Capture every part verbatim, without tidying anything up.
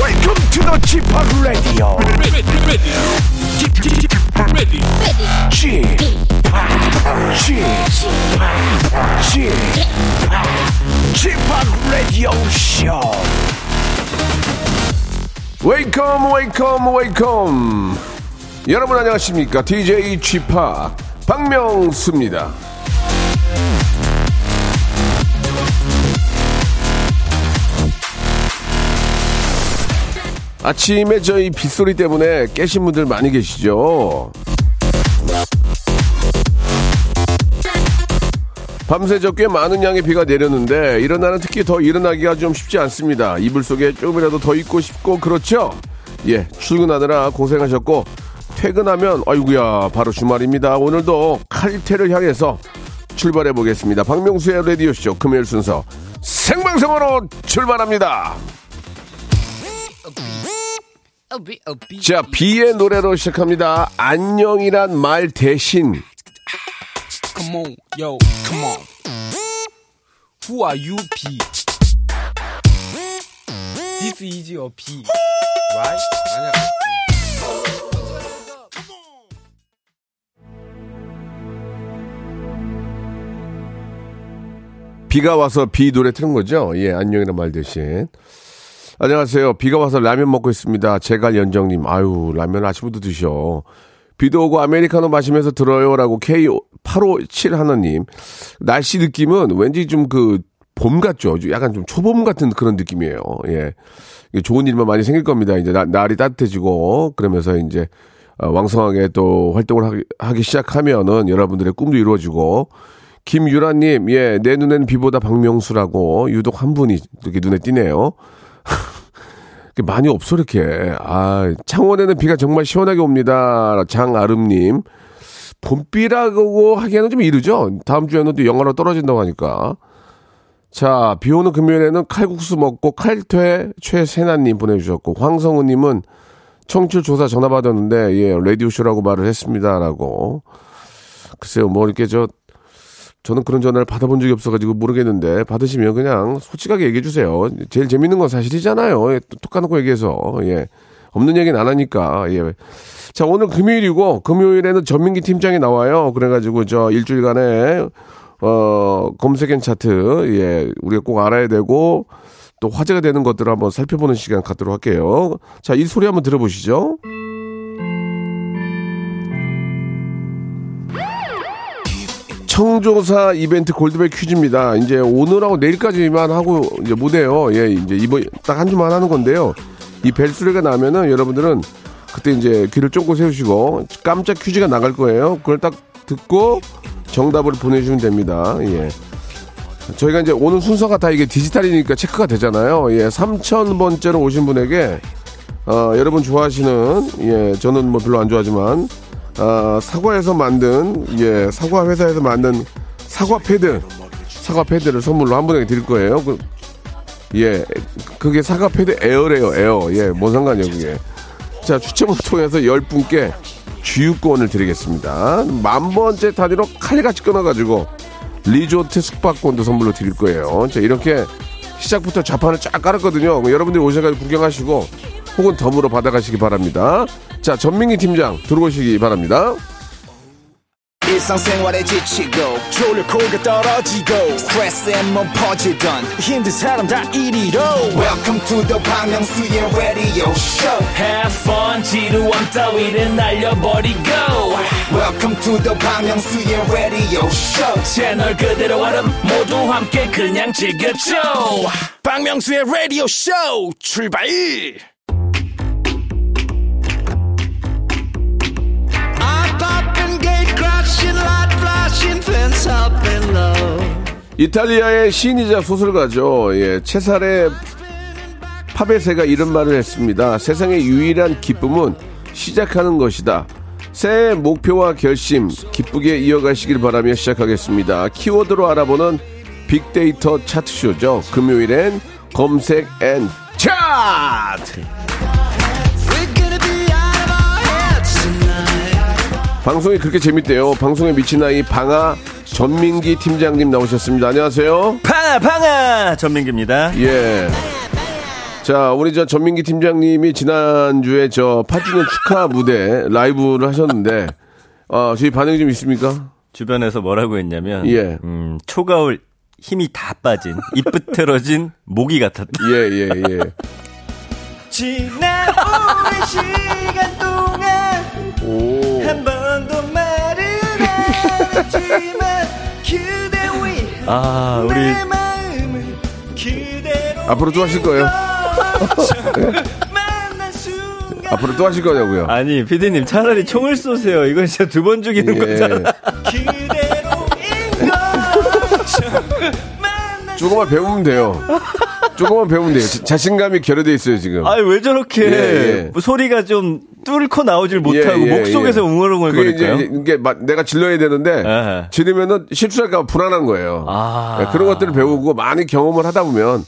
Welcome to the 지팍 Radio. 지팍 Radio Show. Welcome, welcome, welcome. 여러분 안녕하십니까? 디제이 지팍 박명수입니다. 아침에 저희 빗소리 때문에 깨신 분들 많이 계시죠? 밤새 저 꽤 많은 양의 비가 내렸는데 이런 날은 특히 더 일어나기가 좀 쉽지 않습니다. 이불 속에 조금이라도 더 있고 싶고 그렇죠? 예, 출근하느라 고생하셨고 퇴근하면 아이고야 바로 주말입니다. 오늘도 칼퇴를 향해서 출발해 보겠습니다. 박명수의 라디오쇼 금요일 순서 생방송으로 출발합니다. 자, 비의 노래로 시작합니다. 안녕이란 말 대신. Come on, yo, come on. Who are you, B? This is your B, right? 비가 와서 비 노래 틀은 거죠? 예, 안녕이란 말 대신. 안녕하세요. 비가 와서 라면 먹고 있습니다. 제갈 연정님. 아유, 라면 아침부터 드셔. 비도 오고 아메리카노 마시면서 들어요라고 케이 팔오칠 하나님. 날씨 느낌은 왠지 좀 그 봄 같죠? 약간 좀 초봄 같은 그런 느낌이에요. 예. 좋은 일만 많이 생길 겁니다. 이제 나, 날이 따뜻해지고 그러면서 이제 왕성하게 또 활동을 하기, 하기 시작하면은 여러분들의 꿈도 이루어지고. 김유라님. 예. 내 눈엔 비보다 박명수라고 유독 한 분이 이렇게 눈에 띄네요. 많이 없어 이렇게. 아, 창원에는 비가 정말 시원하게 옵니다. 장아름님. 봄비라고 하기에는 좀 이르죠. 다음 주에는 또 영하로 떨어진다고 하니까. 자, 비오는 금요일에는 칼국수 먹고 칼퇴 최세나님 보내주셨고, 황성우님은 청취율 조사 전화 받았는데 예 라디오쇼라고 말을 했습니다라고. 글쎄요, 뭐 이렇게 저 저는 그런 전화를 받아본 적이 없어가지고 모르겠는데 받으시면 그냥 솔직하게 얘기해 주세요. 제일 재밌는 건 사실이잖아요. 예, 톡 까놓고 얘기해서 예, 없는 얘기는 안 하니까. 예. 자, 오늘 금요일이고 금요일에는 전민기 팀장이 나와요. 그래가지고 저 일주일간에 어, 검색엔 차트 예, 우리가 꼭 알아야 되고 또 화제가 되는 것들을 한번 살펴보는 시간 갖도록 할게요. 자, 이 소리 한번 들어보시죠. 청조사 이벤트 골드벨 퀴즈입니다. 이제 오늘하고 내일까지만 하고 이제 못해요. 예, 이제 이번 딱 한 주만 하는 건데요. 이 벨소리가 나면은 여러분들은 그때 이제 귀를 쫑고 세우시고 깜짝 퀴즈가 나갈 거예요. 그걸 딱 듣고 정답을 보내주시면 됩니다. 예. 저희가 이제 오늘 순서가 다 이게 디지털이니까 체크가 되잖아요. 예, 삼천 번째로 오신 분에게 어, 여러분 좋아하시는 예, 저는 뭐 별로 안 좋아하지만. 아, 사과에서 만든 예 사과 회사에서 만든 사과 패드 사과 패드를 선물로 한 분에게 드릴 거예요. 그, 예, 그게 사과 패드 에어래요. 에어. 예, 뭔 상관이에요 그게. 자, 추첨을 통해서 열 분께 주유권을 드리겠습니다. 만 번째 단위로 칼같이 끊어가지고 리조트 숙박권도 선물로 드릴 거예요. 자, 이렇게 시작부터 좌판을 쫙 깔았거든요. 여러분들이 오셔가지고 구경하시고 혹은 덤으로 받아가시기 바랍니다. 자, 전민기 팀장 들어오시기 바랍니다. 일상생활에 지치고 졸려 코가 떨어지고 스트레스에 몸 퍼지던 힘든 사람 다 이리로 Welcome to the 박명수의 radio show. Have fun. 지루한 따위를 날려버리고 Welcome to the 박명수의 radio show. 채널 그대로 와름 모두 함께 그냥 즐겨줘. 박명수의 radio show 출발. 이탈리아의 시인이자 소설가죠. 예, 체사레 파베세가 이런 말을 했습니다. 세상의 유일한 기쁨은 시작하는 것이다. 새해 목표와 결심, 기쁘게 이어가시길 바라며 시작하겠습니다. 키워드로 알아보는 빅데이터 차트쇼죠. 금요일엔 검색 앤 차트! 방송이 그렇게 재밌대요. 방송에 미친 아이 방아 전민기 팀장님 나오셨습니다. 안녕하세요. 방아 방아 전민기입니다. 예. 방아, 방아. 자, 우리 저 전민기 팀장님이 지난주에 저 팔 주년 축하 무대 라이브를 하셨는데, 어, 저희 반응이 좀 있습니까? 주변에서 뭐라고 했냐면, 예. 음, 초가을 힘이 다 빠진, 이쁘트러진 모기 같았다. 예, 예, 예. 지난 오랜 시간 동안, 오. 한 번도 말을 안 했지만, 그대 위, 아, 우리. 내 마음은 그대로. 앞으로 또 하실 거예요? 앞으로 또 하실 거냐고요? 아니, 피디님, 차라리 총을 쏘세요. 이건 진짜 두 번 죽이는 예. 거잖아. 조금만 배우면 돼요. 조금만 배우면 돼요. 자, 자신감이 결여돼 있어요, 지금. 아니, 왜 저렇게 예, 예. 뭐 소리가 좀 뚫고 나오질 못하고 예, 예, 목속에서 예. 웅얼웅얼거릴까요? 그게 이제, 이게 막 내가 질러야 되는데 아하. 지르면은 실수할까 봐 불안한 거예요. 아. 그런 것들을 배우고 많이 경험을 하다 보면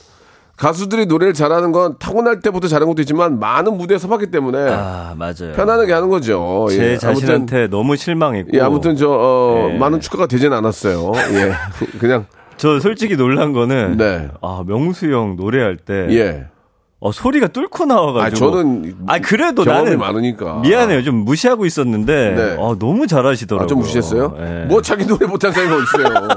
가수들이 노래를 잘하는 건 타고날 때부터 잘하는 것도 있지만 많은 무대에 서봤기 때문에 아, 맞아요. 편안하게 하는 거죠. 제 예. 자신한테 아무튼, 너무 실망했고. 예, 아무튼 저 어, 예. 많은 축하가 되진 않았어요. 예. 그냥 저 솔직히 놀란 거는 네. 아, 명수 형 노래할 때 예. 어, 소리가 뚫고 나와가지고. 아, 저는. 아, 그래도 나는. 많으니까. 미안해요. 좀 무시하고 있었는데. 네. 아, 너무 잘하시더라고요. 아, 좀 무시했어요? 네. 뭐 자기 노래 못한 사람이 어딨어요.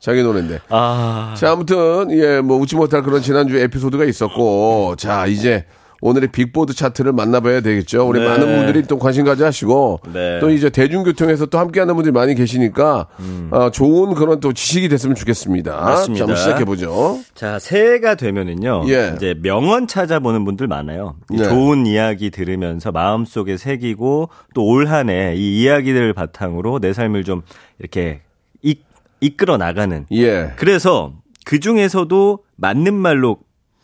자기 노래인데. 아. 자, 아무튼, 예, 뭐 웃지 못할 그런 지난주 에피소드가 있었고. 자, 이제 오늘의 빅보드 차트를 만나봐야 되겠죠. 우리 네. 많은 분들이 또 관심 가져하시고. 네. 또 이제 대중교통에서 또 함께하는 분들이 많이 계시니까. 음. 어, 좋은 그런 또 지식이 됐으면 좋겠습니다. 맞습니다. 자, 한번 시작해보죠. 자, 새해가 되면은요. 예. 이제 명언 찾아보는 분들 많아요. 네. 좋은 이야기 들으면서 마음속에 새기고 또 올 한 해 이 이야기들을 바탕으로 내 삶을 좀 이렇게 이, 이끌어 나가는. 예. 그래서 그 중에서도 맞는 말로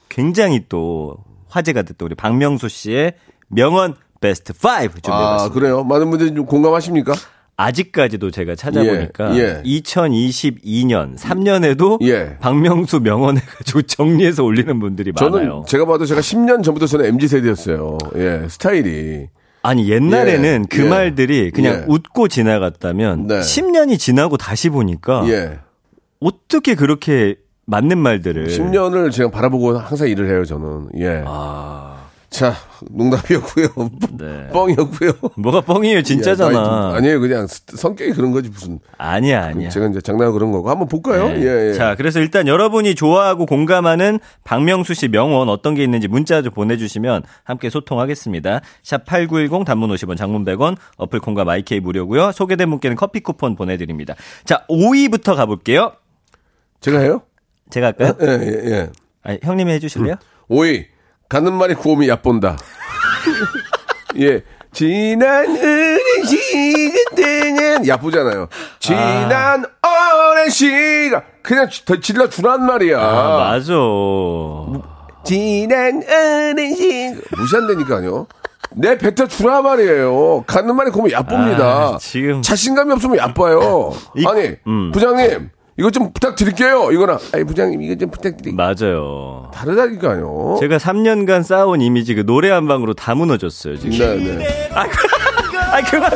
굉장히 또 화제가 됐던 우리 박명수 씨의 명언 베스트 오 준비해봤습니다. 아, 그래요? 많은 분들이 좀 공감하십니까? 아직까지도 제가 찾아보니까 예, 예. 이천이십이 년 삼 년에도 예. 박명수 명언 해가지고 정리해서 올리는 분들이 저는 많아요. 저는 제가 봐도 제가 십 년 전부터 저는 엠지 세대였어요. 예, 스타일이. 아니, 옛날에는 예, 그 예. 말들이 그냥 예. 웃고 지나갔다면 네. 십 년이 지나고 다시 보니까 예. 어떻게 그렇게 맞는 말들을. 십 년을 제가 바라보고 항상 일을 해요, 저는. 예. 아. 자, 농담이었고요. 네. 뻥이었고요. 뭐가 뻥이에요? 진짜잖아. 야, 아니에요. 그냥 성격이 그런 거지, 무슨. 아니야, 아니야. 제가 이제 장난하고 그런 거고. 한번 볼까요? 네. 예, 예. 자, 그래서 일단 여러분이 좋아하고 공감하는 박명수 씨 명언 어떤 게 있는지 문자 좀 보내주시면 함께 소통하겠습니다. 샵 팔구일공 단문 오십 원 장문 백 원 어플 콩과 마이케이 무료고요. 소개된 분께는 커피 쿠폰 보내드립니다. 자, 오 위부터 가볼게요. 제가 해요? 제가 할까요? 예, 예, 예. 아니, 형님이 해주실래요? 음. 오 위. 가는 말이 구호미 얕본다. 예. 지난 오랜 시간 때는 얕보잖아요. 지난 아. 오랜 시간. 그냥 질러주란 말이야. 아, 맞아. 지난 오랜 시간. 무시 안 되니까요. 내 뱉어주라 말이에요. 가는 말이 구호미 얕봅니다. 아, 지금. 자신감이 없으면 얕봐요. 이... 아니, 음. 부장님. 이거 좀 부탁드릴게요. 이거나. 아니, 부장님, 이거 좀 부탁드릴게요. 맞아요. 다르다니까요. 제가 삼 년간 쌓아온 이미지 그 노래 한 방으로 다 무너졌어요, 지금. 네네. 아, 그, 아, 그만.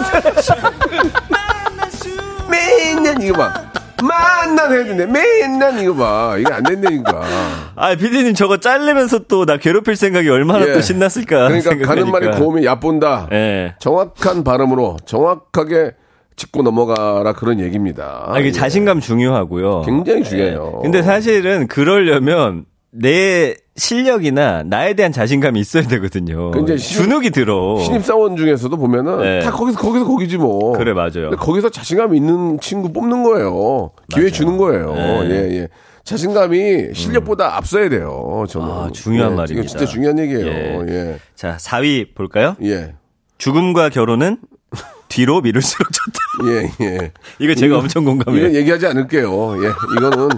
맨날 이거 봐. 만난 했는데, 맨날 이거 봐. 이거 안 된다니까. 아, 피디님 저거 잘리면서 또 나 괴롭힐 생각이 얼마나 예. 또 신났을까. 그러니까 생각하니까. 가는 말이 고음이 얕본다. 예. 정확한 발음으로 정확하게 짚고 넘어가라 그런 얘기입니다. 아, 이게 예. 자신감 중요하고요. 굉장히 중요해요. 예. 근데 사실은 그러려면 내 실력이나 나에 대한 자신감이 있어야 되거든요. 근데 신입, 주눅이 들어. 신입사원 중에서도 보면은 예. 다 거기서 거기서 거기지 뭐. 그래, 맞아요. 근데 거기서 자신감 있는 친구 뽑는 거예요. 기회 맞아요. 주는 거예요. 예, 예. 예. 자신감이 실력보다 음. 앞서야 돼요. 저는. 아, 중요한 예. 말입니다. 진짜 중요한 얘기예요. 예. 예. 자, 사 위 볼까요? 예. 죽음과 결혼은 뒤로 미룰수록 좋다. 예, 예. 이거 제가 이건, 엄청 공감해요. 이건 얘기하지 않을게요. 예. 이거는,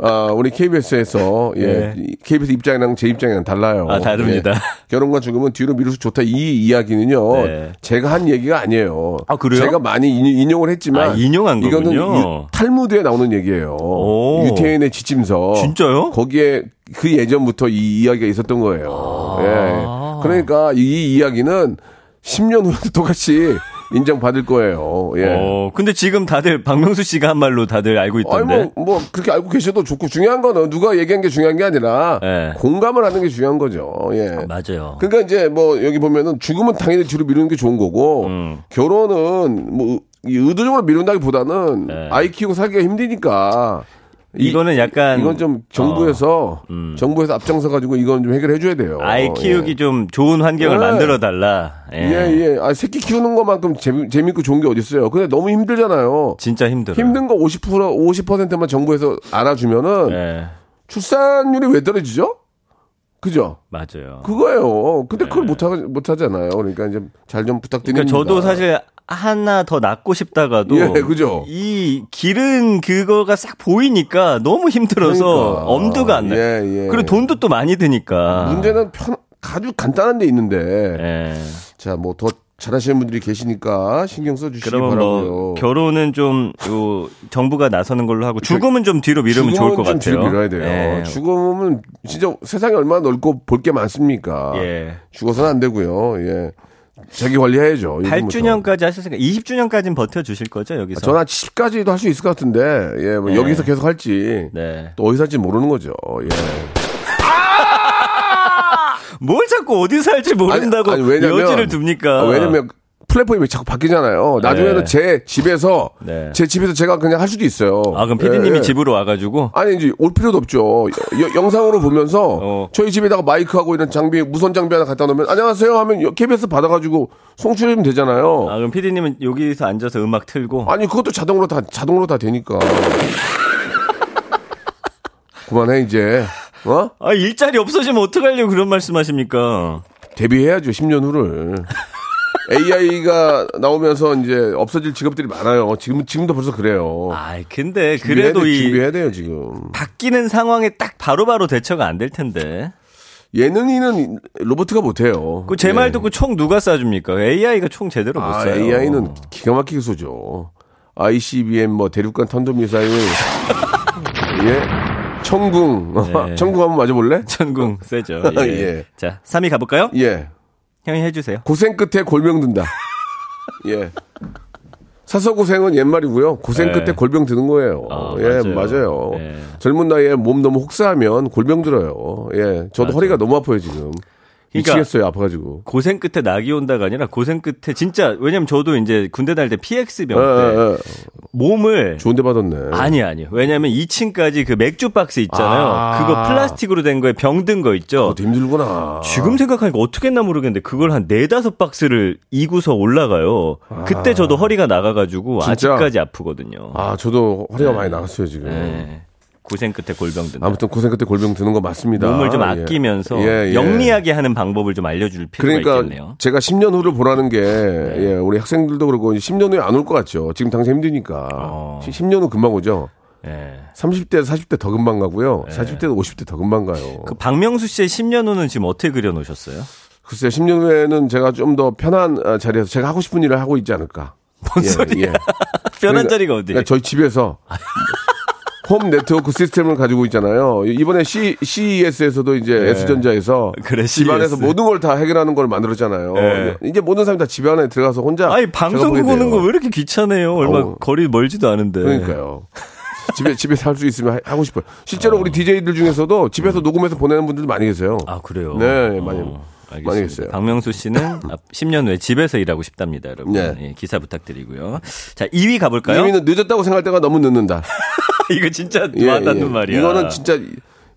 아, 우리 케이비에스에서, 예. 예. 케이비에스 입장이랑 제 입장이랑 달라요. 아, 다릅니다. 예. 결혼과 죽음은 뒤로 미룰수록 좋다. 이 이야기는요. 네. 제가 한 얘기가 아니에요. 아, 그래요? 제가 많이 인용을 했지만. 아, 인용한 거군요. 이거는 탈무드에 나오는 얘기예요. 오. 유태인의 지침서. 진짜요? 거기에 그 예전부터 이 이야기가 있었던 거예요. 아. 예. 그러니까 이 이야기는 십 년 후에도 똑같이 인정받을 거예요. 예. 어, 근데 지금 다들 박명수 씨가 한 말로 다들 알고 있던데. 아니, 뭐, 뭐 그렇게 알고 계셔도 좋고 중요한 건 누가 얘기한 게 중요한 게 아니라 예. 공감을 하는 게 중요한 거죠. 예. 아, 맞아요. 그러니까 이제 뭐 여기 보면은 죽음은 당연히 뒤로 미루는 게 좋은 거고 음. 결혼은 뭐 의도적으로 미룬다기보다는 예. 아이 키우고 살기가 힘드니까. 이거는 약간 이건 좀 정부에서 어, 음. 정부에서 앞장서 가지고 이건 좀 해결해 줘야 돼요. 아이 키우기 예. 좀 좋은 환경을 예. 만들어 달라. 예예. 예, 예. 아 새끼 키우는 것만큼 재미 재밌고 좋은 게 어디 있어요? 근데 너무 힘들잖아요. 진짜 힘들어. 힘든 거 오십 퍼센트 오십 퍼센트만 정부에서 알아주면은 예. 출산율이 왜 떨어지죠? 그죠? 맞아요. 그거예요. 근데 예. 그걸 못 하, 못 하잖아요. 그러니까 이제 잘 좀 부탁드립니다. 그러니까 저도 사실. 하나 더 낳고 싶다가도 예, 그죠. 이 길은 그거가 싹 보이니까 너무 힘들어서 그러니까. 엄두가 안 나요. 예, 예. 그리고 돈도 또 많이 드니까. 문제는 편, 아주 간단한 데 있는데. 예. 자, 뭐 더 잘하시는 분들이 계시니까 신경 써주시기 바라고요. 뭐 결혼은 좀 요, 정부가 나서는 걸로 하고 죽음은 좀 뒤로 미루면 좋을 것 같아요. 뒤로 미뤄야 돼요. 예. 죽음은 진짜 세상이 얼마나 넓고 볼 게 많습니까. 예. 죽어서는 안 되고요. 예. 자기 관리해야죠. 팔 주년까지 하셨으니까 이십 주년까지는 버텨주실 거죠 여기서? 저는 아, 십까지도 할 수 있을 것 같은데 예, 뭐 네. 여기서 계속 할지 네. 또 어디서 할지 모르는 거죠. 예. 아! 뭘 자꾸 어디서 할지 모른다고 아니, 아니, 왜냐면, 여지를 둡니까? 아, 왜냐면 플랫폼이 자꾸 바뀌잖아요. 나중에는 네. 제 집에서 네. 제 집에서 제가 그냥 할 수도 있어요. 아 그럼 피디님이 예. 집으로 와가지고? 아니 이제 올 필요도 없죠. 여, 영상으로 보면서 어. 저희 집에다가 마이크하고 이런 장비 무선 장비 하나 갖다 놓으면 안녕하세요 하면 케이비에스 받아가지고 송출하면 되잖아요. 아 그럼 피디님은 여기서 앉아서 음악 틀고? 아니 그것도 자동으로 다 자동으로 다 되니까. 그만해 이제. 어? 아 일자리 없어지면 어떡하려고 그런 말씀하십니까? 데뷔해야죠 십 년 후를. 에이아이가 나오면서 이제 없어질 직업들이 많아요. 지금 지금도 벌써 그래요. 아, 근데 그래도 이 준비해야 돼요 지금. 바뀌는 상황에 딱 바로바로 바로 대처가 안 될 텐데. 예능인은 로봇가 못해요. 그 제 말 듣고 총 누가 쏴줍니까? 에이아이가 총 제대로 못 쏴요. 아, 에이아이는 기가 막히게 쏘죠. 아이씨비엠 뭐 대륙간 탄도 미사일. 예. 천궁, 예. 천궁 한번 맞아볼래? 천궁 세죠. 예. 예. 자, 삼 위 가볼까요? 예. 형이 해주세요. 고생 끝에 골병 든다. 예. 사서 고생은 옛말이고요. 고생 예. 끝에 골병 드는 거예요. 아, 예, 맞아요. 맞아요. 예. 젊은 나이에 몸 너무 혹사하면 골병 들어요. 예. 저도 맞아요. 허리가 너무 아파요, 지금. 그러니까 미치겠어요, 아파가지고. 고생 끝에 낙이 온다가 아니라 고생 끝에 진짜, 왜냐면 저도 이제 군대 다닐 때 피엑스병 때 예, 예. 몸을. 좋은 데 받았네. 아니, 아니. 왜냐면 이 층까지 그 맥주 박스 있잖아요. 아. 그거 플라스틱으로 된 거에 병 든 거 있죠. 그것도 힘들구나. 지금 생각하니까 어떻게 했나 모르겠는데 그걸 한 네다섯 박스를 이고서 올라가요. 아. 그때 저도 허리가 나가가지고 진짜? 아직까지 아프거든요. 아, 저도 허리가 네. 많이 나갔어요, 지금. 네. 고생 끝에 골병 든다. 아무튼 고생 끝에 골병 드는 거 맞습니다. 몸을 좀 아끼면서 예. 예, 예. 영리하게 하는 방법을 좀 알려줄 필요가 그러니까 있겠네요. 그러니까 제가 십 년 후를 보라는 게 네. 예, 우리 학생들도 그러고 십 년 후에 안 올 것 같죠. 지금 당장 힘드니까. 어. 십 년 후 금방 오죠. 예. 삼십 대, 사십 대 더 금방 가고요. 예. 사십 대, 오십 대 더 금방 가요. 그 박명수 씨의 십 년 후는 지금 어떻게 그려놓으셨어요? 글쎄요. 십 년 후에는 제가 좀 더 편한 자리에서 제가 하고 싶은 일을 하고 있지 않을까. 뭔 예, 소리야. 예. 편한 그러니까, 자리가 어디? 그러니까 저희 집에서. 홈 네트워크 시스템을 가지고 있잖아요. 이번에 C, 씨이에스에서도 이제 네. S전자에서 그래, 집안에서 모든 걸 다 해결하는 걸 만들었잖아요. 네. 이제 모든 사람이 다 집안에 들어가서 혼자. 아니, 방송 보는 거 왜 이렇게 귀찮아요? 얼마 어. 거리 멀지도 않은데. 그러니까요. 집에, 집에서 할 수 있으면 하고 싶어요. 실제로 어. 우리 디제이들 중에서도 집에서 음. 녹음해서 보내는 분들도 많이 계세요. 아, 그래요? 네, 많이. 어. 알겠습니다. 박명수 씨는 십 년 후에 집에서 일하고 싶답니다, 여러분. 네. 예, 기사 부탁드리고요. 자, 이 위 가볼까요? 이 위는 늦었다고 생각할 때가 너무 늦는다. 이거 진짜 예, 맞다는 예. 말이야. 이거는 진짜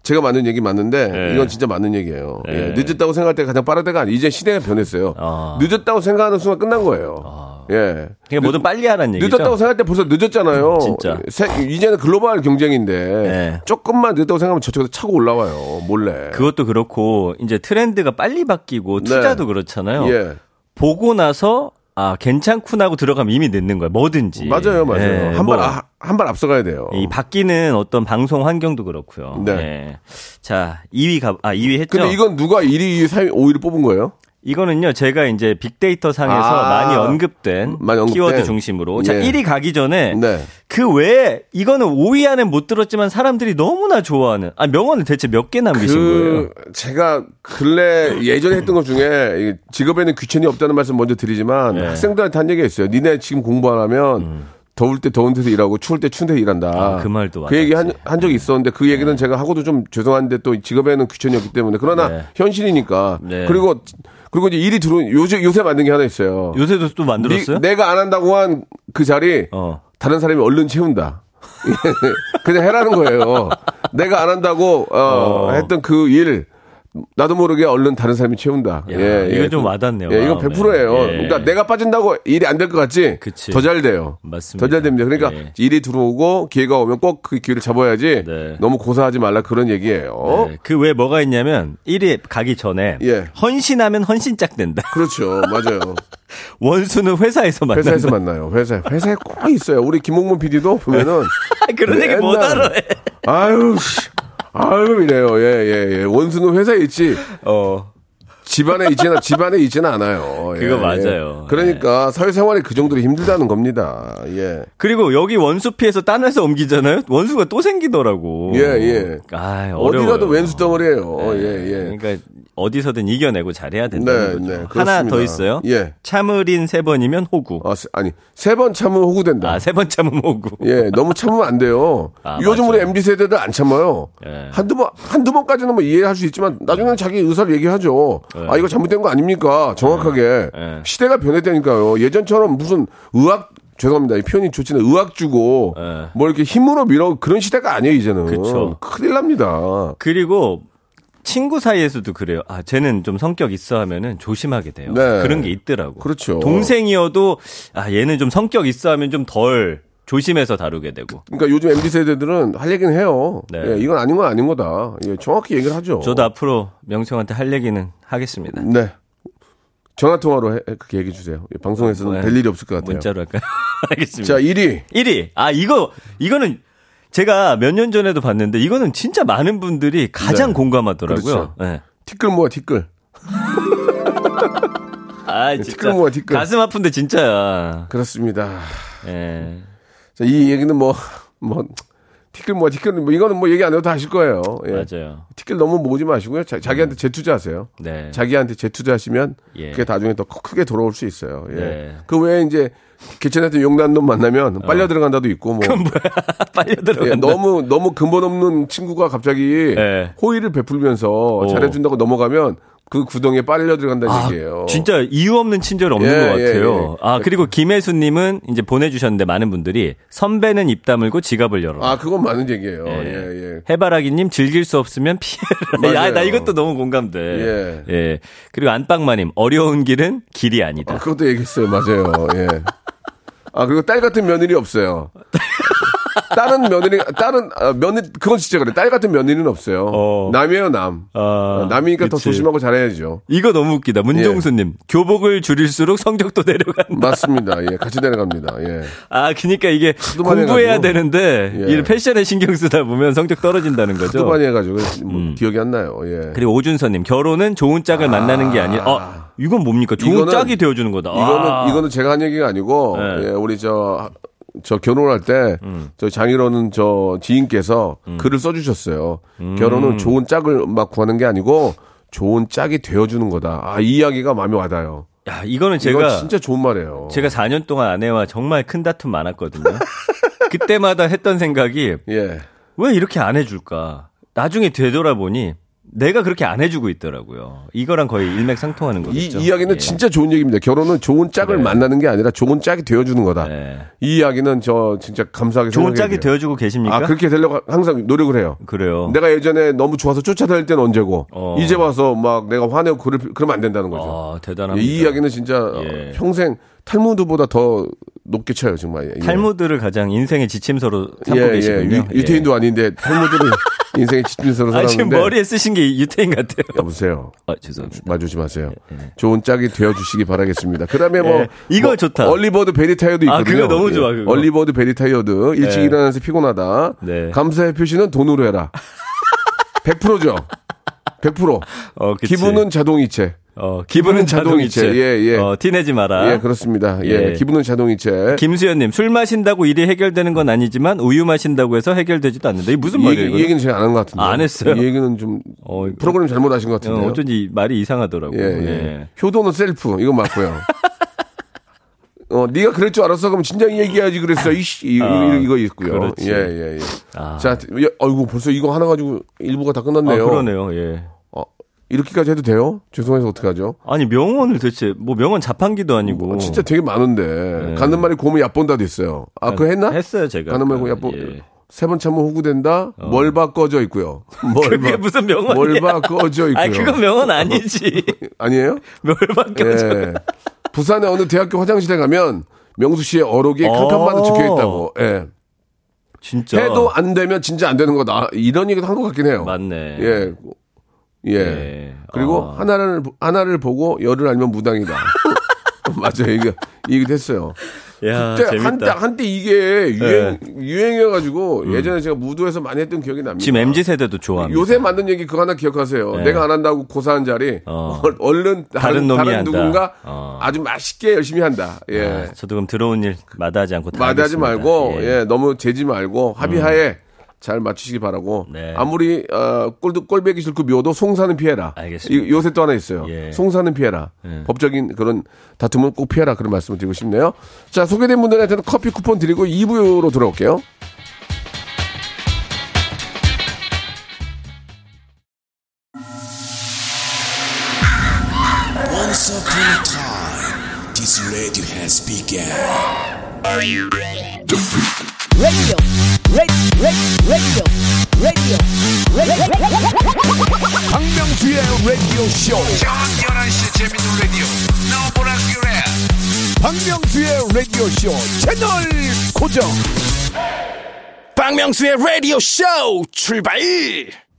제가 맞는 얘기 맞는데 예. 이건 진짜 맞는 얘기예요. 예. 예. 늦었다고 생각할 때 가장 빠른 때가 아니에요. 이제 시대가 변했어요. 아. 늦었다고 생각하는 순간 끝난 거예요. 아. 예. 그러니까 뭐든 빨리 하라는 얘기죠. 늦었다고 생각할 때 벌써 늦었잖아요. 진짜. 세, 이제는 글로벌 경쟁인데 예. 조금만 늦었다고 생각하면 저쪽에서 차고 올라와요. 몰래. 그것도 그렇고 이제 트렌드가 빨리 바뀌고 투자도 네. 그렇잖아요. 예. 보고 나서 아, 괜찮구나 하고 들어가면 이미 늦는 거야. 뭐든지. 맞아요, 맞아요. 예, 한 발, 뭐, 한 발 앞서가야 돼요. 이 바뀌는 어떤 방송 환경도 그렇고요. 네. 예. 자, 이 위 가, 아, 이 위 했죠? 근데 이건 누가 일 위, 이 위, 삼 위, 오 위를 뽑은 거예요? 이거는요, 제가 이제 빅데이터 상에서 아, 많이 언급된 많이 언급된. 키워드 중심으로. 예. 자, 일 위 가기 전에. 네. 그 외에, 이거는 오 위 안에 못 들었지만 사람들이 너무나 좋아하는, 아, 명언을 대체 몇 개 남기신 그, 거예요? 제가 근래 예전에 했던 것 중에 직업에는 귀천이 없다는 말씀 먼저 드리지만 예. 학생들한테 한 얘기가 있어요. 니네 지금 공부 안 하면 음. 더울 때 더운 데서 일하고 추울 때 추운 데서 일한다. 아, 그 말도 그 얘기 한, 한 적이 있었는데 그 얘기는 네. 제가 하고도 좀 죄송한데 또 직업에는 귀천이 없기 때문에 그러나 네. 현실이니까 네. 그리고 그리고 이제 일이 들어온 요새 요새 만든 게 하나 있어요. 요새도 또 만들었어요? 니, 내가 안 한다고 한 그 자리 어. 다른 사람이 얼른 채운다. 그냥 해라는 거예요. 내가 안 한다고 어, 어. 했던 그 일. 나도 모르게 얼른 다른 사람이 채운다. 야, 예, 이건 예. 좀 와닿네요. 예, 이건 백 퍼센트예요. 예. 그러니까 내가 빠진다고 일이 안 될 것 같지? 더 잘 돼요. 맞습니다. 더 잘 됩니다. 그러니까 예. 일이 들어오고 기회가 오면 꼭 그 기회를 잡아야지. 네. 너무 고사하지 말라 그런 얘기예요. 네. 그 외에 뭐가 있냐면 일이 가기 전에 예. 헌신하면 헌신짝 된다. 그렇죠, 맞아요. 원수는 회사에서 만나. 회사에서 만나요. 회사 회사에 꼭 있어요. 우리 김홍문 피디도 보면은 그런 얘기 못 알아해. 아유. 씨. 아유, 이래요. 예, 예, 예. 원수는 회사에 있지. 어. 집안에 있지는, 집안에 있지는 않아요. 예, 그거 맞아요. 예. 그러니까 예. 사회생활이 그 정도로 힘들다는 겁니다. 예. 그리고 여기 원수 피해서 딴 회사 옮기잖아요? 원수가 또 생기더라고. 예, 예. 아, 어려워요. 어디라도 왼수 덩어리예요. 예. 예, 예. 그러니까 어디서든 이겨내고 잘해야 된다는 네, 거죠. 네, 하나 더 있어요. 예. 참을인 세 번이면 호구. 아, 세, 아니, 세 번 참으면 호구된다. 아, 세 번 참으면 호구. 예, 너무 참으면 안 돼요. 아, 요즘 맞아요. 우리 엠지 세대들 안 참아요. 예. 한두 번, 한두 번까지는 뭐 이해할 수 있지만 나중에는 자기 의사를 얘기하죠. 예. 아, 이거 잘못된 거 아닙니까? 정확하게. 예. 시대가 변했다니까요. 예전처럼 무슨 의학, 죄송합니다. 이 표현이 좋지는 의학 주고 예. 뭐 이렇게 힘으로 밀어 그런 시대가 아니에요, 이제는. 그쵸. 큰일 납니다. 그리고 친구 사이에서도 그래요. 아, 쟤는 좀 성격 있어 하면은 조심하게 돼요. 네. 그런 게 있더라고. 그렇죠. 동생이어도 아, 얘는 좀 성격 있어 하면 좀 덜 조심해서 다루게 되고. 그러니까 요즘 엠지 세대들은 할 얘기는 해요. 네. 예, 이건 아닌 건 아닌 거다. 예, 정확히 얘기를 하죠. 저도 앞으로 명수형한테 할 얘기는 하겠습니다. 네. 전화 통화로 그렇게 얘기해 주세요. 방송에서는 네. 될 일이 없을 것 같아요. 문자로 할까요? 알겠습니다. 자, 일 위. 일 위. 아, 이거 이거는 제가 몇 년 전에도 봤는데 이거는 진짜 많은 분들이 가장 네. 공감하더라고요. 그렇죠. 네. 티끌 모아 티끌. 아, 진짜. 티끌 모아 티끌. 가슴 아픈데 진짜야. 그렇습니다. 네. 자, 이 얘기는 뭐 뭐 티끌 모아 티끌 뭐 이거는 뭐 얘기 안 해도 다 아실 거예요. 예. 맞아요. 티끌 너무 모으지 마시고요. 자, 자기한테 재투자하세요. 네. 자기한테 재투자하시면 예. 그게 나중에 더 크게 돌아올 수 있어요. 예. 네. 그 외에 이제 개천에서 용난 놈 만나면 빨려 어. 들어간다도 있고 뭐. 그건 뭐야? 빨려 들어간다. 예, 너무 너무 근본 없는 친구가 갑자기 네. 호의를 베풀면서 오. 잘해준다고 넘어가면 그 구덩이에 빨려 들어간다는 아, 얘기예요. 진짜 이유 없는 친절 없는 예, 것 같아요. 예, 예. 아 그리고 김혜수님은 이제 보내주셨는데 많은 분들이 선배는 입 다물고 지갑을 열어. 아 그건 많은 얘기예요. 예, 예. 예. 해바라기님 즐길 수 없으면 피해라. 아, 나 이것도 너무 공감돼. 예. 예. 그리고 안방마님 어려운 길은 길이 아니다. 아, 그것도 얘기했어요. 맞아요. 예. 아 그리고 딸 같은 며느리 없어요. 다른 며느리, 다른 아, 며느 그건 진짜 그래. 딸 같은 며느리는 없어요. 어. 남이에요, 남. 아, 남이니까 그치. 더 조심하고 잘해야죠. 이거 너무 웃기다. 문종수님 예. 교복을 줄일수록 성적도 내려간다. 맞습니다. 예, 같이 내려갑니다. 예. 아, 그러니까 이게 공부해야 해가지고. 되는데 예. 이 패션에 신경 쓰다 보면 성적 떨어진다는 거죠. 하도 많이 해가지고 뭐 음. 기억이 안 나요. 예. 그리고 오준서님 결혼은 좋은 짝을 아. 만나는 게 아니라. 어. 이건 뭡니까? 좋은 이거는, 짝이 되어주는 거다. 이거는 아. 이거는 제가 한 얘기가 아니고 네. 예, 우리 저. 저 결혼할 때, 음. 저 장일호는 저 지인께서 음. 글을 써주셨어요. 음. 결혼은 좋은 짝을 막 구하는 게 아니고 좋은 짝이 되어주는 거다. 아, 이 이야기가 마음에 와닿아요. 야, 이거는 제가. 진짜 좋은 말이에요. 제가 사 년 동안 아내와 정말 큰 다툼 많았거든요. 그때마다 했던 생각이 예. 왜 이렇게 안 해줄까. 나중에 되돌아보니 내가 그렇게 안 해주고 있더라고요. 이거랑 거의 일맥상통하는 거겠죠. 이 이야기는 예. 진짜 좋은 얘기입니다. 결혼은 좋은 짝을 네. 만나는 게 아니라 좋은 짝이 되어주는 거다. 네. 이 이야기는 저 진짜 감사하게 생각해요. 좋은 짝이 돼요. 되어주고 계십니까? 아 그렇게 되려고 항상 노력을 해요. 그래요. 내가 예전에 너무 좋아서 쫓아다닐 때는 언제고 어. 이제 와서 막 내가 화내고 그럴, 그러면 안 된다는 거죠. 아, 대단합니다. 이 이야기는 진짜 예. 평생 탈무드보다 더 높게 쳐요 정말. 탈무드를 가장 인생의 지침서로 삼고 예, 계시군요. 예. 유, 유태인도 예. 아닌데 탈무드를 인생의 지침서로 삼는데. 아, 지금 머리에 쓰신 게 유태인 같아요. 여보세요. 아, 죄송합니다. 말 조심하세요. 예, 예. 좋은 짝이 되어주시기 바라겠습니다. 그다음에 뭐 예, 이거 뭐, 좋다. 얼리버드 베리타이어도 있거든요. 아, 그거 너무 좋아. 그거. 예. 얼리버드 베리타이어드 일찍 예. 일어나서 피곤하다. 네. 감사의 표시는 돈으로 해라. 백 퍼센트죠. 백 퍼센트. 어, 기분은 자동이체. 어, 기분은 자동이체. 자동이체. 예, 예. 어, 티내지 마라. 예, 그렇습니다. 예. 예. 기분은 자동이체. 김수현님, 술 마신다고 일이 해결되는 건 아니지만 우유 마신다고 해서 해결되지도 않는데. 이게 무슨 말이에요? 이 얘기는 제가 안 한 것 같은데. 아, 안 했어요? 이 얘기는 좀 어, 프로그램 잘못하신 것 같은데요. 어, 어쩐지 말이 이상하더라고요. 예, 예. 예. 효도는 셀프. 이건 맞고요. 어, 네가 그럴 줄 알았어. 그럼 진작 얘기해야지 그랬어. 이씨, 이, 아, 이거 있고요. 그렇지. 예, 예, 예. 아. 자, 예, 어이구, 벌써 이거 하나 가지고 일부가 다 끝났네요. 아, 그러네요. 예. 이렇게까지 해도 돼요? 죄송해서 어떡하죠? 아니, 명언을 대체, 뭐, 명언 자판기도 아니고. 어, 진짜 되게 많은데. 네. 가는 말이 곰은 얕본다도 있어요. 아, 아, 그거 했나? 했어요, 제가. 가는 말이 얕본, 예. 세 번 참으면 호구된다? 어. 멀바 꺼져 있고요. 멀바. 그게 무슨 명언이야? 멀바 꺼져 있고요. 아니, 그건 명언 아니지. 아니에요? 멀바 꺼져. 예. 부산의 어느 대학교 화장실에 가면 명수 씨의 어록이 캄캄하게 적혀 있다고. 예. 진짜. 해도 안 되면 진짜 안 되는 거다. 이런 얘기도 한 것 같긴 해요. 맞네. 예. 예. 예. 그리고 아. 하나를, 하나를 보고 열을 알면 무당이다. 맞아요. 이게, 이게 됐어요. 야, 그때 재밌다. 한때, 한때 이게 유행, 예. 유행해가지고 음. 예전에 제가 무도에서 많이 했던 기억이 납니다. 지금 엠지 세대도 좋아합니다. 요새 만든 얘기 그거 하나 기억하세요. 예. 내가 안 한다고 고사한 자리, 어. 얼른 다른, 다른, 놈이 다른 한다. 누군가 어. 아주 맛있게 열심히 한다. 예. 아, 저도 그럼 들어온 일 마다하지 않고 다 마다하지 하겠습니다. 말고, 예. 예. 너무 재지 말고 합의하에 음. 잘 맞추시기 바라고. 네. 아무리 어, 꼴도 꼴배기 싫고 묘도 송사는 피해라. 알겠습니다. 이, 요새 또 하나 있어요. 예. 송사는 피해라. 예. 법적인 그런 다툼은 꼭 피해라. 그런 말씀을 드리고 싶네요. 자, 소개된 분들한테는 커피 쿠폰 드리고 이 부로 돌아올게요. Once upon a time, this radio has begun. Are you ready? Radio, radio, radio, radio, radio. 박명수의 라디오 쇼. 저녁 열한 시 재밌는 라디오. 너보라 귀래. 박명수의 라디오 쇼 채널 고정. 박명수의 라디오 쇼 출발.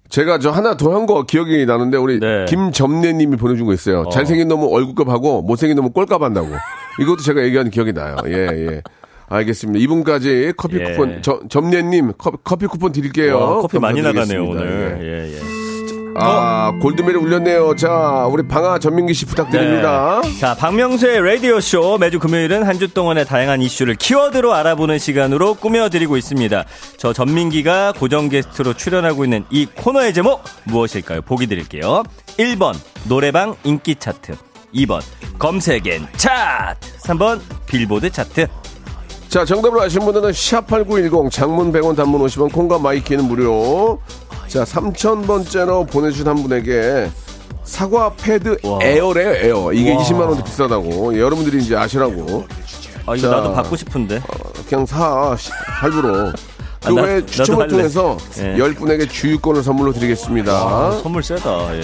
제가 저 하나 더 한 거 기억이 나는데 우리 네. 김점례님이 보내준 거 있어요. 어. 잘생긴 놈은 얼굴값하고 못생긴 놈은 꼴값한다고. 이것도 제가 얘기한 기억이 나요. 예, 예. 알겠습니다. 이분까지 커피 예. 쿠폰, 저, 점례님 커피, 커피 쿠폰 드릴게요. 와, 커피 많이 나가네요, 오늘. 예. 예, 예. 아, 골드벨이 울렸네요. 자, 우리 방아 전민기 씨 부탁드립니다. 네. 자, 박명수의 라디오쇼. 매주 금요일은 한 주 동안의 다양한 이슈를 키워드로 알아보는 시간으로 꾸며드리고 있습니다. 저 전민기가 고정 게스트로 출연하고 있는 이 코너의 제목 무엇일까요? 보기 드릴게요. 일 번 노래방 인기 차트, 이 번 검색엔 차트, 삼 번 빌보드 차트. 자, 정답을 아시는 분들은 샵팔구일공, 장문 백 원, 단문 오십 원, 콩과 마이키는 무료. 자, 삼천 번째로 보내주신 한 분에게 사과 패드 와. 에어래요, 에어. 이게 이십만 원도 비싸다고. 예, 여러분들이 이제 아시라고. 아, 이거 자, 나도 받고 싶은데. 어, 그냥 사, 할부로. 그 외에 아, 추첨을 통해서 예. 열 분에게 주유권을 선물로 드리겠습니다. 와, 선물 세다, 예.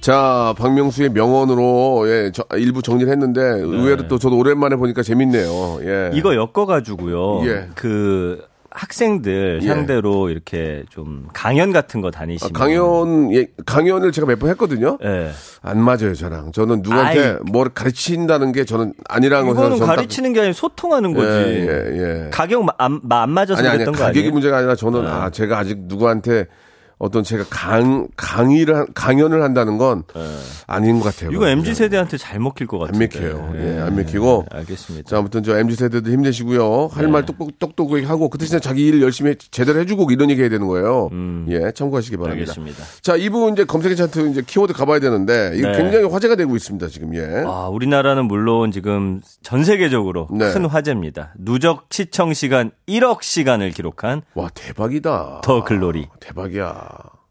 자, 박명수의 명언으로, 예, 저, 일부 정리를 했는데, 네. 의외로 또 저도 오랜만에 보니까 재밌네요. 예. 이거 엮어가지고요. 예. 그, 학생들 예. 상대로 이렇게 좀 강연 같은 거 다니시면. 아, 강연, 예, 강연을 제가 몇 번 했거든요. 예. 안 맞아요, 저랑. 저는 누구한테 아이, 뭘 가르친다는 게 저는 아니라는 거죠. 이거는 가르치는 게 아니라 소통하는 거지. 예, 예, 예. 가격 안, 안 맞아서 아니, 그랬던 아니, 거 아니에요? 가격이 문제가 아니라 저는, 아, 아 제가 아직 누구한테 어떤 제가 강, 강의를, 강연을 한다는 건 네. 아닌 것 같아요. 이거 엠지 세대한테 잘 먹힐 것 같아요. 안 먹혀요. 네. 예, 안 먹히고. 네. 알겠습니다. 자, 아무튼 저 엠지 세대도 힘내시고요. 할 말 네. 똑똑똑똑 하고, 그 대신에 자기 일 열심히 제대로 해주고 이런 얘기 해야 되는 거예요. 음. 예, 참고하시기 바랍니다. 알겠습니다. 자, 이분 이제 검색의 차트 이제 키워드 가봐야 되는데, 이거 네. 굉장히 화제가 되고 있습니다, 지금. 예. 아, 우리나라는 물론 지금 전 세계적으로 네. 큰 화제입니다. 누적 시청 시간 일억 시간을 기록한. 와, 대박이다. 더 글로리. 대박이야.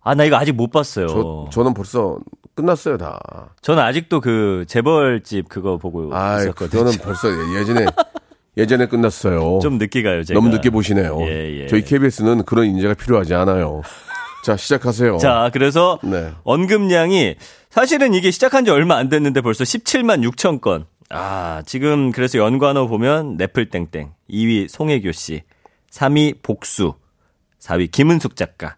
아, 나 이거 아직 못 봤어요. 저, 저는 벌써 끝났어요, 다. 저는 아직도 그 재벌집 그거 보고 아, 있었거든요. 저는 벌써 예전에 예전에 끝났어요. 좀 늦게 가요, 제가. 너무 늦게 보시네요. 예, 예. 저희 케이비에스는 그런 인재가 필요하지 않아요. 자, 시작하세요. 자, 그래서 네. 언급량이 사실은 이게 시작한 지 얼마 안 됐는데 벌써 십칠만 육천 건. 아, 지금 그래서 연관어 보면 넷플 땡땡, 이 위 송혜교 씨, 삼 위 복수, 사 위 김은숙 작가,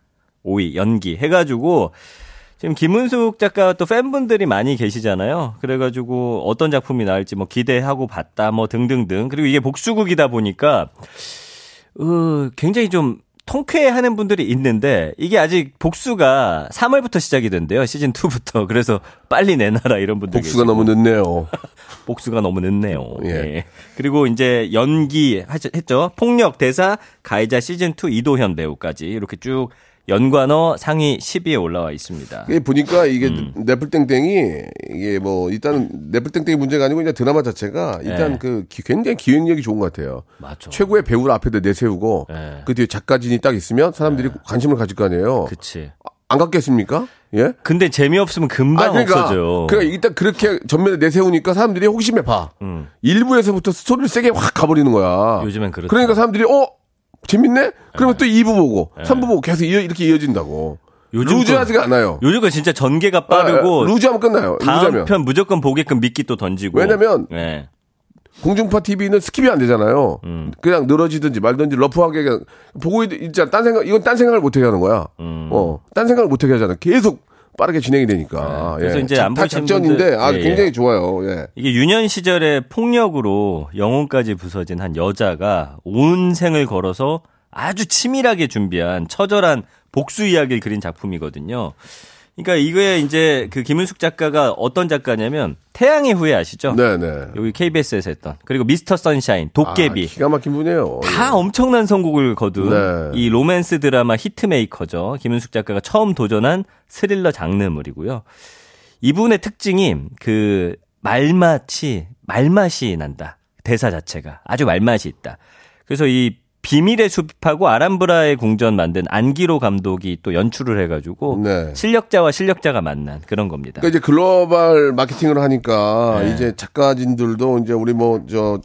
오 위 연기 해가지고 지금 김은숙 작가 또 팬분들이 많이 계시잖아요. 그래가지고 어떤 작품이 나올지 뭐 기대하고 봤다 뭐 등등등. 그리고 이게 복수극이다 보니까 어, 굉장히 좀 통쾌해하는 분들이 있는데 이게 아직 복수가 삼월부터 시작이 된대요. 시즌이부터. 그래서 빨리 내놔라 이런 분들. 복수가 계시고. 너무 늦네요. 복수가 너무 늦네요. 예. 예. 그리고 이제 연기 했죠. 폭력, 대사, 가해자 시즌이 이도현 배우까지 이렇게 쭉 연관어 상위 십 위에 올라와 있습니다. 이게 보니까 이게 음. 네플땡땡이 이게 뭐 일단은 네플땡땡이 문제가 아니고 그냥 드라마 자체가 일단 네. 그 기, 굉장히 기획력이 좋은 것 같아요. 맞죠. 최고의 배우를 앞에다 내세우고 네. 그 뒤에 작가진이 딱 있으면 사람들이 네. 관심을 가질 거 아니에요. 그치. 안 갖겠습니까? 예. 근데 재미없으면 금방 아, 그러니까, 없어져. 그러니까 일단 그렇게 전면에 내세우니까 사람들이 호기심에 봐. 음. 일부에서부터 스토리를 세게 확 가버리는 거야. 요즘엔 그렇죠. 그러니까 사람들이 어? 재밌네? 그러면 네. 또 이 부 보고, 네. 삼 부 보고 계속 이어, 이렇게 이어진다고. 루즈하지가 않아요. 요즘 거 진짜 전개가 빠르고. 아, 아, 루즈하면 끝나요. 다음 루즈하면. 편 무조건 보게끔 미끼 또 던지고. 왜냐면, 네. 공중파 티비는 스킵이 안 되잖아요. 음. 그냥 늘어지든지 말든지 러프하게 그냥 보고 있잖아. 딴 생각, 이건 딴 생각을 못하게 하는 거야. 음. 어, 딴 생각을 못하게 하잖아. 계속. 빠르게 진행이 되니까. 네. 그래서 예. 이제 작, 안 보신 작전인데 분들, 아, 예, 예. 굉장히 좋아요. 예. 이게 유년 시절의 폭력으로 영혼까지 부서진 한 여자가 온 생을 걸어서 아주 치밀하게 준비한 처절한 복수 이야기를 그린 작품이거든요. 그러니까 이거에 이제 그 김은숙 작가가 어떤 작가냐면 태양의 후예 아시죠? 네네. 여기 케이비에스에서 했던. 그리고 미스터 선샤인, 도깨비. 아, 기가 막힌 분이에요. 다 엄청난 선곡을 거둔 네. 이 로맨스 드라마 히트메이커죠. 김은숙 작가가 처음 도전한 스릴러 장르물이고요. 이분의 특징이 그 말맛이, 말맛이 난다. 대사 자체가. 아주 말맛이 있다. 그래서 이 비밀의 숲하고 아람브라의 궁전 만든 안기로 감독이 또 연출을 해가지고 네. 실력자와 실력자가 만난 그런 겁니다. 그러니까 이제 글로벌 마케팅을 하니까 네. 이제 작가진들도 이제 우리 뭐 저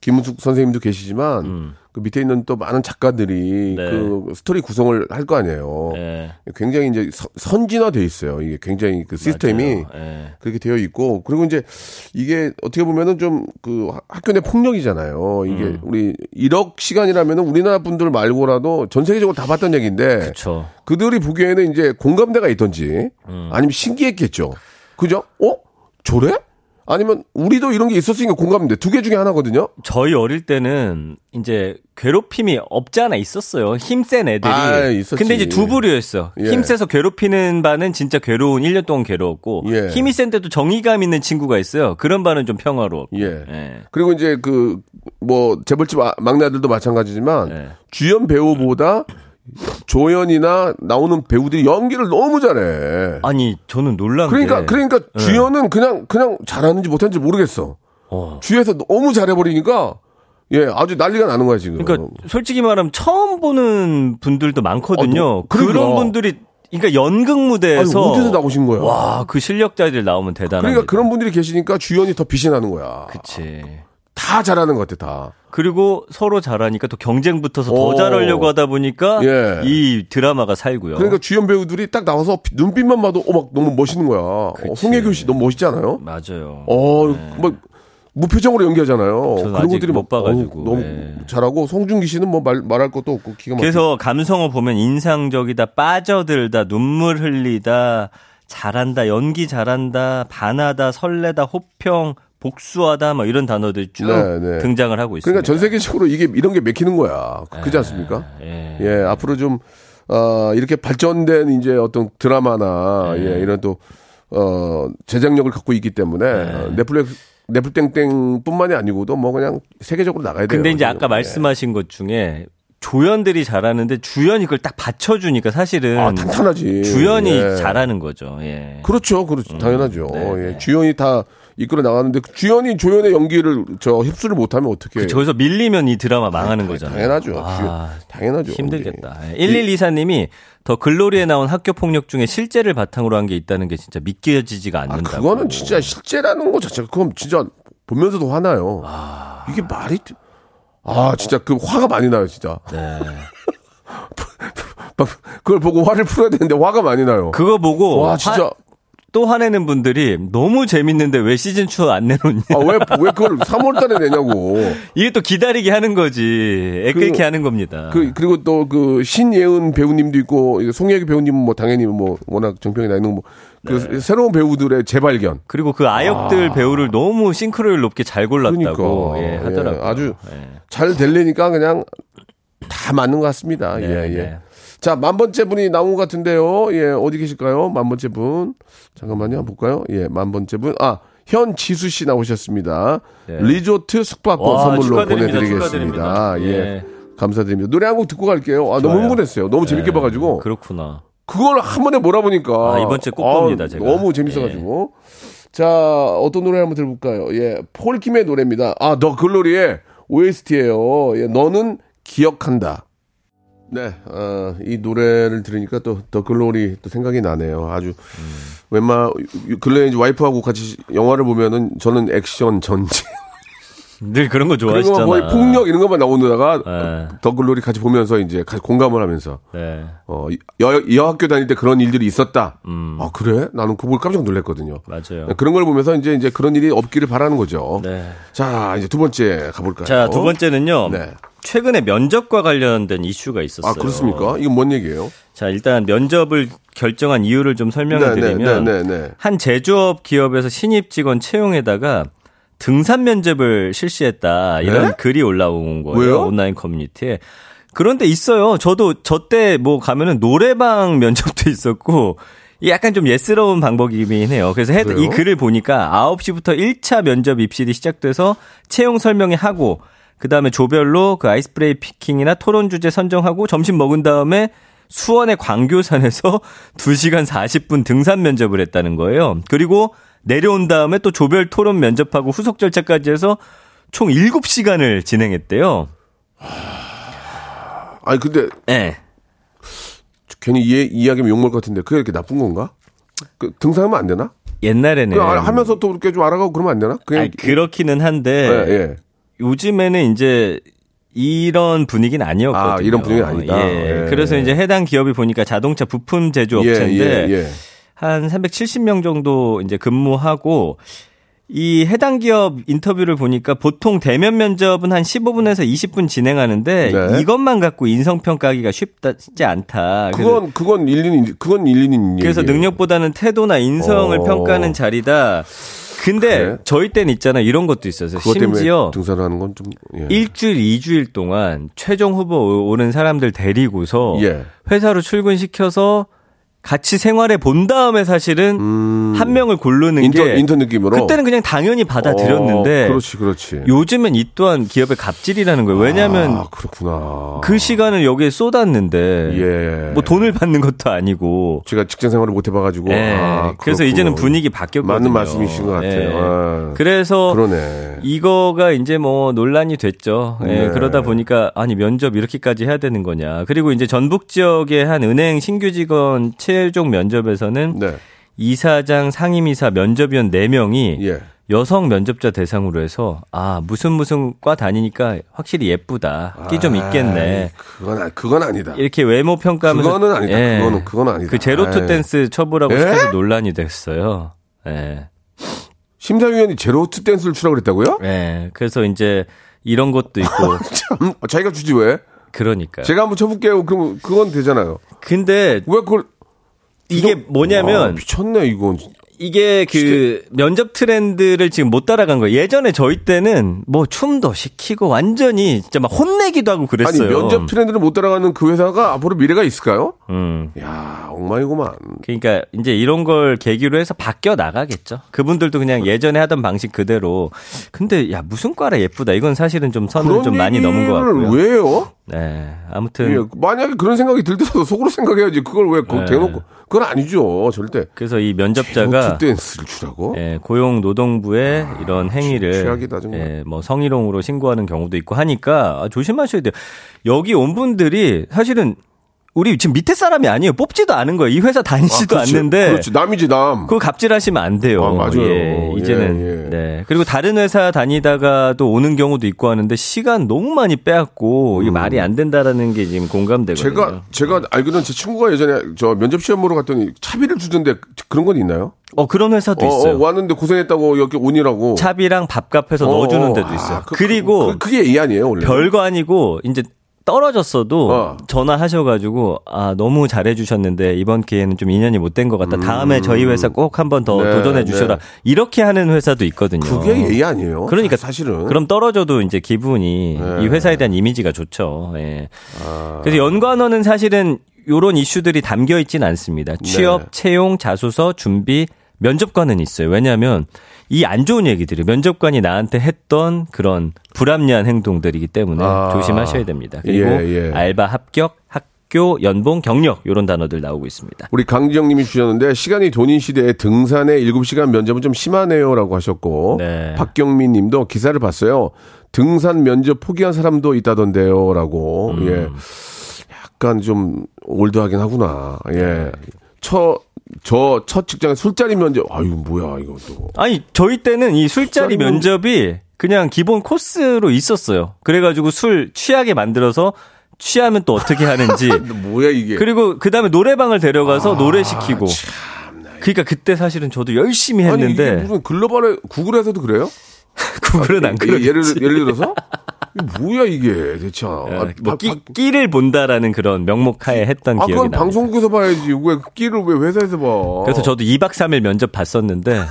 김은숙 선생님도 계시지만 음. 그 밑에 있는 또 많은 작가들이 네. 그 스토리 구성을 할 거 아니에요. 네. 굉장히 이제 선진화돼 있어요. 이게 굉장히 그 시스템이 네. 그렇게 되어 있고 그리고 이제 이게 어떻게 보면은 좀 그 학교 내 폭력이잖아요. 이게 음. 우리 일억 시간이라면은 우리나라 분들 말고라도 전 세계적으로 다 봤던 얘기인데 그쵸. 그들이 보기에는 이제 공감대가 있던지 음. 아니면 신기했겠죠. 그죠? 어? 저래? 아니면 우리도 이런 게 있었으니까 공감인데 두 개 중에 하나거든요. 저희 어릴 때는 이제 괴롭힘이 없지 않아 있었어요. 힘센 애들이. 아, 있었지. 근데 이제 두 부류였어. 예. 힘세서 괴롭히는 반은 진짜 괴로운 일 년 동안 괴로웠고 예. 힘이 센데도 정의감 있는 친구가 있어요. 그런 반은 좀 평화로웠고. 예. 예. 그리고 이제 그 뭐 재벌집 막내들도 마찬가지지만 예. 주연 배우보다 조연이나 나오는 배우들이 연기를 너무 잘해. 아니, 저는 놀란 그러니까, 게. 그러니까 그러니까 주연은 그냥 그냥 잘하는지 못하는지 모르겠어. 어. 주에서 너무 잘해버리니까 예 아주 난리가 나는 거야 지금. 그러니까 솔직히 말하면 처음 보는 분들도 많거든요. 아, 그러니까. 그런 분들이 그러니까 연극 무대에서 아니, 어디서 나오신 거야? 와, 그 실력자들 나오면 대단하다. 그러니까 그런 분들이 계시니까 주연이 더 빛이 나는 거야. 그치. 다 잘하는 것 같아, 다. 그리고 서로 잘하니까 또 경쟁 붙어서 더 잘하려고 하다 보니까 예. 이 드라마가 살고요. 그러니까 주연 배우들이 딱 나와서 눈빛만 봐도 어, 막 너무 멋있는 거야. 그치. 어, 송혜교 씨 너무 멋있지 않아요? 맞아요. 어, 네. 막 무표정으로 연기하잖아요. 그런 것들이 못 봐가지고 어, 너무 네. 잘하고 송중기 씨는 뭐 말, 말할 것도 없고 기가 막혀. 그래서 감성어 보면 인상적이다, 빠져들다, 눈물 흘리다, 잘한다, 연기 잘한다, 반하다, 설레다, 호평. 복수하다, 막 이런 단어들이 쭉 네, 네. 등장을 하고 있습니다. 그러니까 전 세계적으로 이게 이런 게 맥히는 거야. 그렇지 않습니까? 예. 예, 앞으로 좀, 어, 이렇게 발전된 이제 어떤 드라마나, 예, 예 이런 또, 어, 제작력을 갖고 있기 때문에, 예. 넷플릭스, 넷플땡땡 뿐만이 아니고도 뭐 그냥 세계적으로 나가야 돼요. 근데 이제 지금. 아까 말씀하신 예. 것 중에, 조연들이 잘하는데 주연이 그걸 딱 받쳐주니까 사실은 아, 탄탄하지. 주연이 예. 잘하는 거죠. 예. 그렇죠, 그렇죠, 음, 당연하죠. 네. 예. 주연이 다 이끌어 나가는데 주연이 조연의 연기를 저 흡수를 못하면 어떻게? 저기서 밀리면 이 드라마 망하는 아, 거잖아요. 당연하죠. 아, 주, 당연하죠. 힘들겠다. 예. 일일이사님이 더 글로리에 나온 학교 폭력 중에 실제를 바탕으로 한 게 있다는 게 진짜 믿겨지지가 않는다고. 아, 그거는 진짜 실제라는 거 자체가 그럼 진짜 보면서도 화나요. 아, 이게 말이. 아, 진짜, 그, 화가 많이 나요, 진짜. 네. 그걸 보고 화를 풀어야 되는데, 화가 많이 나요. 그거 보고. 와, 진짜. 화, 또 화내는 분들이 너무 재밌는데 왜 시즌이 안 내놓냐. 아, 왜, 왜 그걸 삼월달에 내냐고. 이게 또 기다리게 하는 거지. 애끓게 그, 하는 겁니다. 그, 그리고 또 그, 신예은 배우님도 있고, 송혜교 배우님은 뭐, 당연히 뭐, 워낙 정평이 나 있는 뭐. 그 네. 새로운 배우들의 재발견 그리고 그 아역들 아. 배우를 너무 싱크로율 높게 잘 골랐다고 그러니까. 예, 하더라고요. 예, 아주 예. 잘 될래니까 그냥 다 맞는 것 같습니다. 네, 예, 예. 네. 자, 만 번째 분이 나온 것 같은데요. 예, 어디 계실까요? 만 번째 분. 잠깐만요, 볼까요? 예, 만 번째 분. 아, 현지수 씨 나오셨습니다. 네. 리조트 숙박권 와, 선물로 축하드립니다, 보내드리겠습니다. 축하드립니다. 예. 예. 감사드립니다. 노래 한 곡 듣고 갈게요. 아, 좋아요. 너무 흥분했어요. 너무 예. 재밌게 봐가지고. 그렇구나. 그걸 한 번에 몰아보니까. 아, 이번 주에 꼭 봅니다, 아, 제가. 너무 재밌어가지고. 예. 자, 어떤 노래 한번 들어볼까요? 예, 폴킴의 노래입니다. 아, 더 글로리의 오에스티예요. 예, 너는 기억한다. 네, 어, 이 노래를 들으니까 또 더 글로리 또 생각이 나네요. 아주 음. 웬만 근래 이제 와이프하고 같이 영화를 보면은 저는 액션 전쟁 늘 그런 거 좋아하시잖아요. 거의 폭력 이런 것만 나오느라가 네. 더 글로리 같이 보면서 이제 같이 공감을 하면서 네. 어, 여, 여학교 다닐 때 그런 일들이 있었다. 음. 아 그래? 나는 그걸 깜짝 놀랐거든요. 맞아요. 그런 걸 보면서 이제 이제 그런 일이 없기를 바라는 거죠. 네. 자 이제 두 번째 가볼까요? 자, 두 번째는요. 네. 최근에 면접과 관련된 이슈가 있었어요. 아 그렇습니까? 이건 뭔 얘기예요? 자 일단 면접을 결정한 이유를 좀 설명해드리면 네, 네, 네, 네, 네. 한 제조업 기업에서 신입 직원 채용에다가 등산 면접을 실시했다 이런 네? 글이 올라온 거예요. 왜요? 온라인 커뮤니티에. 그런데 있어요. 저도 저 때 뭐 가면은 노래방 면접도 있었고 약간 좀 예스러운 방법이긴 해요. 그래서 해, 이 글을 보니까 아홉 시부터 일 차 면접 입실이 시작돼서 채용 설명회 하고 그 다음에 조별로 그 아이스브레이 피킹이나 토론 주제 선정하고 점심 먹은 다음에 수원의 광교산에서 두 시간 사십 분 등산 면접을 했다는 거예요. 그리고 내려온 다음에 또 조별 토론 면접하고 후속 절차까지 해서 총 일곱 시간을 진행했대요. 아니 근데 네. 괜히 이야기하면 욕먹을 것 같은데 그게 이렇게 나쁜 건가? 그, 등산하면 안 되나? 옛날에는. 하면서 또 이렇게 좀 알아가고 그러면 안 되나? 그냥 아니, 그렇기는 한데 네, 예. 요즘에는 이제 이런 분위기는 아니었거든요. 아, 이런 분위기는 아니다. 예. 예. 그래서 이제 해당 기업이 보니까 자동차 부품 제조 업체인데 예, 예, 예. 한 삼백칠십 명 정도 이제 근무하고 이 해당 기업 인터뷰를 보니까 보통 대면 면접은 한 십오 분에서 이십 분 진행하는데 네. 이것만 갖고 인성평가하기가 쉽다, 쉽지 않다. 그건, 그건 일리는, 그건 일리는 그래서 얘기예요. 능력보다는 태도나 인성을 어. 평가하는 자리다. 근데 그래? 저희 때는 있잖아요. 이런 것도 있었어요. 심지어 등산하는 건 좀 예. 일주일, 이주일 동안 최종 후보 오는 사람들 데리고서 예. 회사로 출근시켜서 같이 생활해 본 다음에 사실은 음... 한 명을 고르는 인터, 게 인터 느낌으로 그때는 그냥 당연히 받아들였는데 어, 그렇지, 그렇지. 요즘엔 이 또한 기업의 갑질이라는 거예요. 왜냐하면 아, 그렇구나. 그 시간을 여기에 쏟았는데 예. 뭐 돈을 받는 것도 아니고 제가 직장 생활을 못 해봐가지고 예. 아, 그래서 이제는 분위기 바뀌었거든요. 맞는 말씀이신 것 같아요. 예. 아, 그래서 그러네. 이거가 이제 뭐 논란이 됐죠. 예. 네. 그러다 보니까 아니 면접 이렇게까지 해야 되는 거냐. 그리고 이제 전북 지역의 한 은행 신규 직원 채용 최종 면접에서는 네. 이사장, 상임이사, 면접위원 네 명이 예. 여성 면접자 대상으로 해서 아 무슨 무슨 과 다니니까 확실히 예쁘다. 끼 좀 있겠네. 그건, 그건 아니다. 이렇게 외모 평가하면서. 그거는 아니다. 예. 그거는, 그건 아니다. 그 제로 투 댄스 쳐보라고 예? 시켜서 논란이 됐어요. 예. 심사위원이 제로 투 댄스를 추라고 그랬다고요? 예. 그래서 이제 이런 것도 있고. 참, 자기가 주지 왜? 그러니까요. 제가 한번 쳐볼게요. 그럼 그건 되잖아요. 근데. 왜 그걸. 이게 뭐냐면 와, 미쳤네 이건. 이게 그 면접 트렌드를 지금 못 따라간 거예요. 예전에 저희 때는 뭐 춤도 시키고 완전히 진짜 막 혼내기도 하고 그랬어요. 아니 면접 트렌드를 못 따라가는 그 회사가 앞으로 미래가 있을까요? 음. 야, 엉망이구만. 그러니까 이제 이런 걸 계기로 해서 바뀌어 나가겠죠. 그분들도 그냥 예전에 하던 방식 그대로. 근데 야 무슨 과라 예쁘다. 이건 사실은 좀 선을 좀 많이 넘은 것 같고요. 왜요? 네, 아무튼 예, 만약에 그런 생각이 들 때도 속으로 생각해야지. 그걸 왜 네. 대놓고? 그건 아니죠, 절대. 그래서 이 면접자가 투댄스를 주라고? 예, 고용노동부의 아, 이런 행위를 취약이다, 예, 뭐 성희롱으로 신고하는 경우도 있고 하니까 아, 조심하셔야 돼요. 여기 온 분들이 사실은 우리 지금 밑에 사람이 아니에요. 뽑지도 않은 거예요. 이 회사 다니지도 아, 그렇지, 않는데. 그렇지. 남이지 남. 그거 갑질하시면 안 돼요. 아, 맞아요. 예, 이제는. 예, 예. 네. 그리고 다른 회사 다니다가도 오는 경우도 있고 하는데 시간 너무 많이 빼앗고 음. 이게 말이 안 된다라는 게 지금 공감되거든요. 제가 제가 알기로는 제 친구가 예전에 저 면접 시험 보러 갔더니 차비를 주던데 그런 건 있나요? 어 그런 회사도 어, 있어요. 어, 왔는데 고생했다고 여기 온이라고 차비랑 밥값해서 어, 넣어주는 데도 있어요. 아, 그, 그리고 그, 그게 이 아니에요 원래. 별거 아니고 이제. 떨어졌어도 어. 전화하셔가지고 아 너무 잘해주셨는데 이번 기회는 좀 인연이 못 된 것 같다. 음. 다음에 저희 회사 꼭 한 번 더 네, 도전해주셔라. 네. 이렇게 하는 회사도 있거든요. 그게 예의 아니에요. 그러니까 사실은. 그럼 떨어져도 이제 기분이 네. 이 회사에 대한 이미지가 좋죠. 예. 아. 그래서 연관어는 사실은 이런 이슈들이 담겨 있진 않습니다. 취업, 네. 채용, 자소서, 준비, 면접관은 있어요. 왜냐하면 이 안 좋은 얘기들이 면접관이 나한테 했던 그런 불합리한 행동들이기 때문에 아, 조심하셔야 됩니다. 그리고 예, 예. 알바 합격, 학교, 연봉, 경력 이런 단어들 나오고 있습니다. 우리 강지영님이 주셨는데 시간이 돈인 시대에 등산에 일곱 시간 면접은 좀 심하네요 라고 하셨고 네. 박경민 님도 기사를 봤어요. 등산 면접 포기한 사람도 있다던데요 라고 음. 예. 약간 좀 올드하긴 하구나. 예. 첫 저 첫 직장에 술자리 면접 아유 뭐야 이거 또 아니 저희 때는 이 술자리 면접이 그냥 기본 코스로 있었어요. 그래가지고 술 취하게 만들어서 취하면 또 어떻게 하는지 뭐야 이게 그리고 그 다음에 노래방을 데려가서 아, 노래 시키고 참나. 그러니까 그때 사실은 저도 열심히 했는데 아니, 무슨 글로벌에 구글에서도 그래요? 구글은 안 그래요. 예를 예를 들어서 뭐야 이게 대체 아, 뭐 끼, 끼를 본다라는 그런 명목하에 했던 아, 기억이 납니다. 방송국에서 봐야지 왜 끼를 왜 회사에서 봐. 그래서 저도 이박 삼일 면접 봤었는데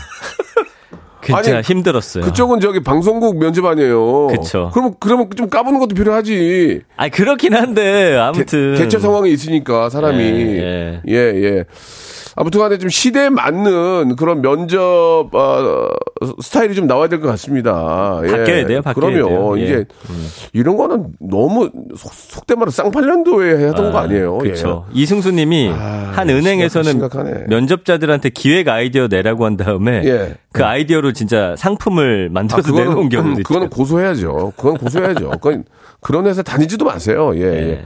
진짜 힘들었어요. 그쪽은 저기 방송국 면접 아니에요. 그렇죠. 그럼 그러면 좀 까보는 것도 필요하지. 아 그렇긴 한데 아무튼 개, 개체 상황이 있으니까 사람이 예 예. 예, 예. 아무튼간에 좀 시대에 맞는 그런 면접 어, 스타일이 좀 나와야 될 것 같습니다. 예. 바뀌어야 돼요, 바뀌어야 돼요. 그러면 이제 예. 음. 이런 거는 너무 속, 속된 말로 쌍팔년도에 하던 아, 거 아니에요. 그렇죠. 예. 이승수님이 아, 한 은행에서는 심각하네. 면접자들한테 기획 아이디어 내라고 한 다음에 예. 그 아이디어로 진짜 상품을 만들어서 아, 그건, 내놓은 경우도 있죠. 그건 고소해야죠. 그건 고소해야죠. 그건 그런 회사 다니지도 마세요. 예. 예. 예.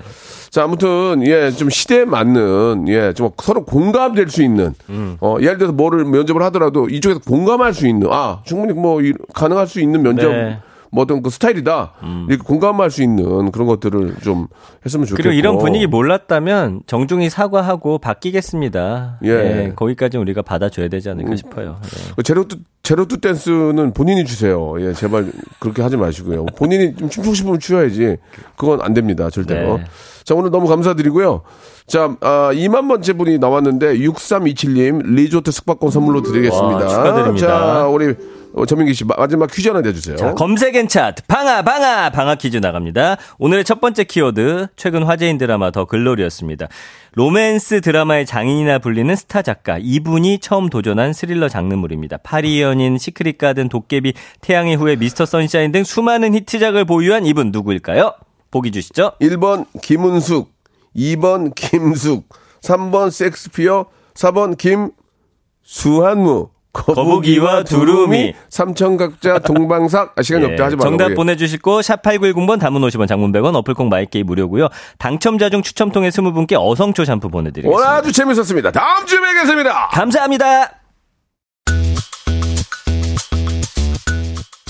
자, 아무튼, 예, 좀 시대에 맞는, 예, 좀 서로 공감될 수 있는, 음. 어, 예를 들어서 뭐를 면접을 하더라도 이쪽에서 공감할 수 있는, 아, 충분히 뭐, 가능할 수 있는 면접, 네. 뭐 어떤 그 스타일이다. 음. 이렇게 공감할 수 있는 그런 것들을 좀 했으면 좋겠고. 그리고 이런 분위기 몰랐다면 정중히 사과하고 바뀌겠습니다. 예. 예 거기까지 우리가 받아줘야 되지 않을까 음. 싶어요. 예. 제로 투, 제로 투 댄스는 본인이 주세요. 예, 제발 그렇게 하지 마시고요. 본인이 좀 춤추고 싶으면 추어야지. 그건 안 됩니다. 절대로. 네. 자, 오늘 너무 감사드리고요. 자, 아, 이만 번째 분이 나왔는데 육삼이칠 님 리조트 숙박권 선물로 드리겠습니다. 와, 축하드립니다. 자, 우리 어, 전민기 씨 마지막 퀴즈 하나 내주세요. 자, 검색엔 차트 방아 방아 방아 퀴즈 나갑니다. 오늘의 첫 번째 키워드 최근 화제인 드라마 더 글로리였습니다. 로맨스 드라마의 장인이나 불리는 스타 작가 이분이 처음 도전한 스릴러 장르물입니다. 파리의 연인, 시크릿 가든, 도깨비, 태양의 후예, 미스터 선샤인 등 수많은 히트작을 보유한 이분 누구일까요? 보기 주시죠. 일 번 김은숙, 이 번 김숙, 삼 번 섹스피어, 사 번 김수한무. 거북이와 두루미 삼천각자 동방삭 아, 시간이 예, 없다 하지 말고 정답 우리. 보내주시고 샵팔구일공 번 담은 오십 원 장문 백 원 어플콩 마이게이 무료고요. 당첨자 중 추첨 통해 스무 분께 어성초 샴푸 보내드리겠습니다. 오늘 아주 재밌었습니다. 다음 주에 뵙겠습니다. 감사합니다.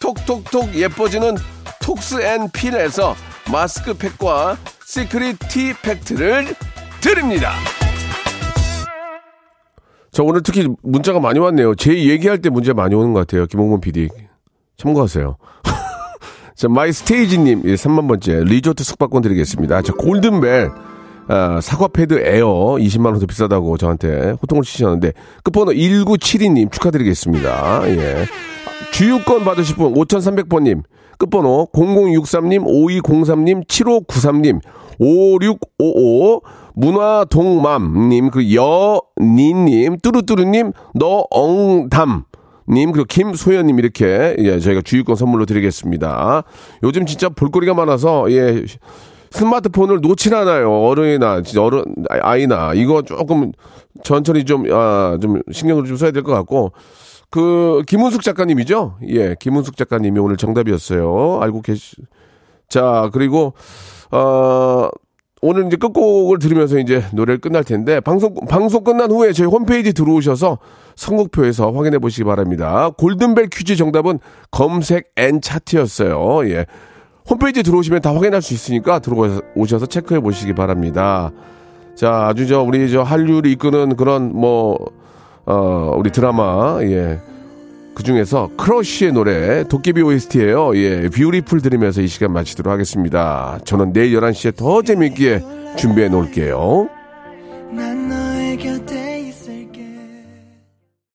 톡톡톡 예뻐지는 톡스앤필에서 마스크팩과 시크릿 티 팩트를 드립니다. 자, 오늘 특히 문자가 많이 왔네요. 제 얘기할 때 문제 많이 오는 것 같아요. 김홍범 피디 참고하세요. 자, 마이스테이지님 예, 삼만 번째 리조트 숙박권 드리겠습니다. 자, 골든벨 아, 사과패드 에어 이십만 원 더 비싸다고 저한테 호통을 치셨는데 끝번호 일구칠이 님 축하드리겠습니다. 예. 주유권 받으실 분 오천삼백 번님, 끝번호 공공육삼 님, 오이공삼 님, 칠오구삼 님, 오육오오, 문화동맘님, 그리고 여니님, 뚜루뚜루님, 너엉담 님, 그리고 김소연님, 이렇게, 예, 저희가 주유권 선물로 드리겠습니다. 요즘 진짜 볼거리가 많아서, 예, 스마트폰을 놓진 않아요. 어른이나, 진짜 어른, 아이나. 이거 조금 천천히 좀, 아, 좀 신경을 좀 써야 될 것 같고. 그, 김은숙 작가님이죠? 예, 김은숙 작가님이 오늘 정답이었어요. 알고 계시, 자, 그리고, 어, 오늘 이제 끝곡을 들으면서 이제 노래를 끝날 텐데, 방송, 방송 끝난 후에 저희 홈페이지 들어오셔서 선곡표에서 확인해 보시기 바랍니다. 골든벨 퀴즈 정답은 검색 앤 차트였어요. 예. 홈페이지 들어오시면 다 확인할 수 있으니까 들어오셔서 체크해 보시기 바랍니다. 자, 아주 저, 우리 저, 한류를 이끄는 그런 뭐, 어, 우리 드라마, 예. 그 중에서 크러쉬의 노래, 도깨비 오에스티예요. 예, 뷰티풀 들으면서 이 시간 마치도록 하겠습니다. 저는 내일 열한 시에 더 재미있게 준비해 놓을게요.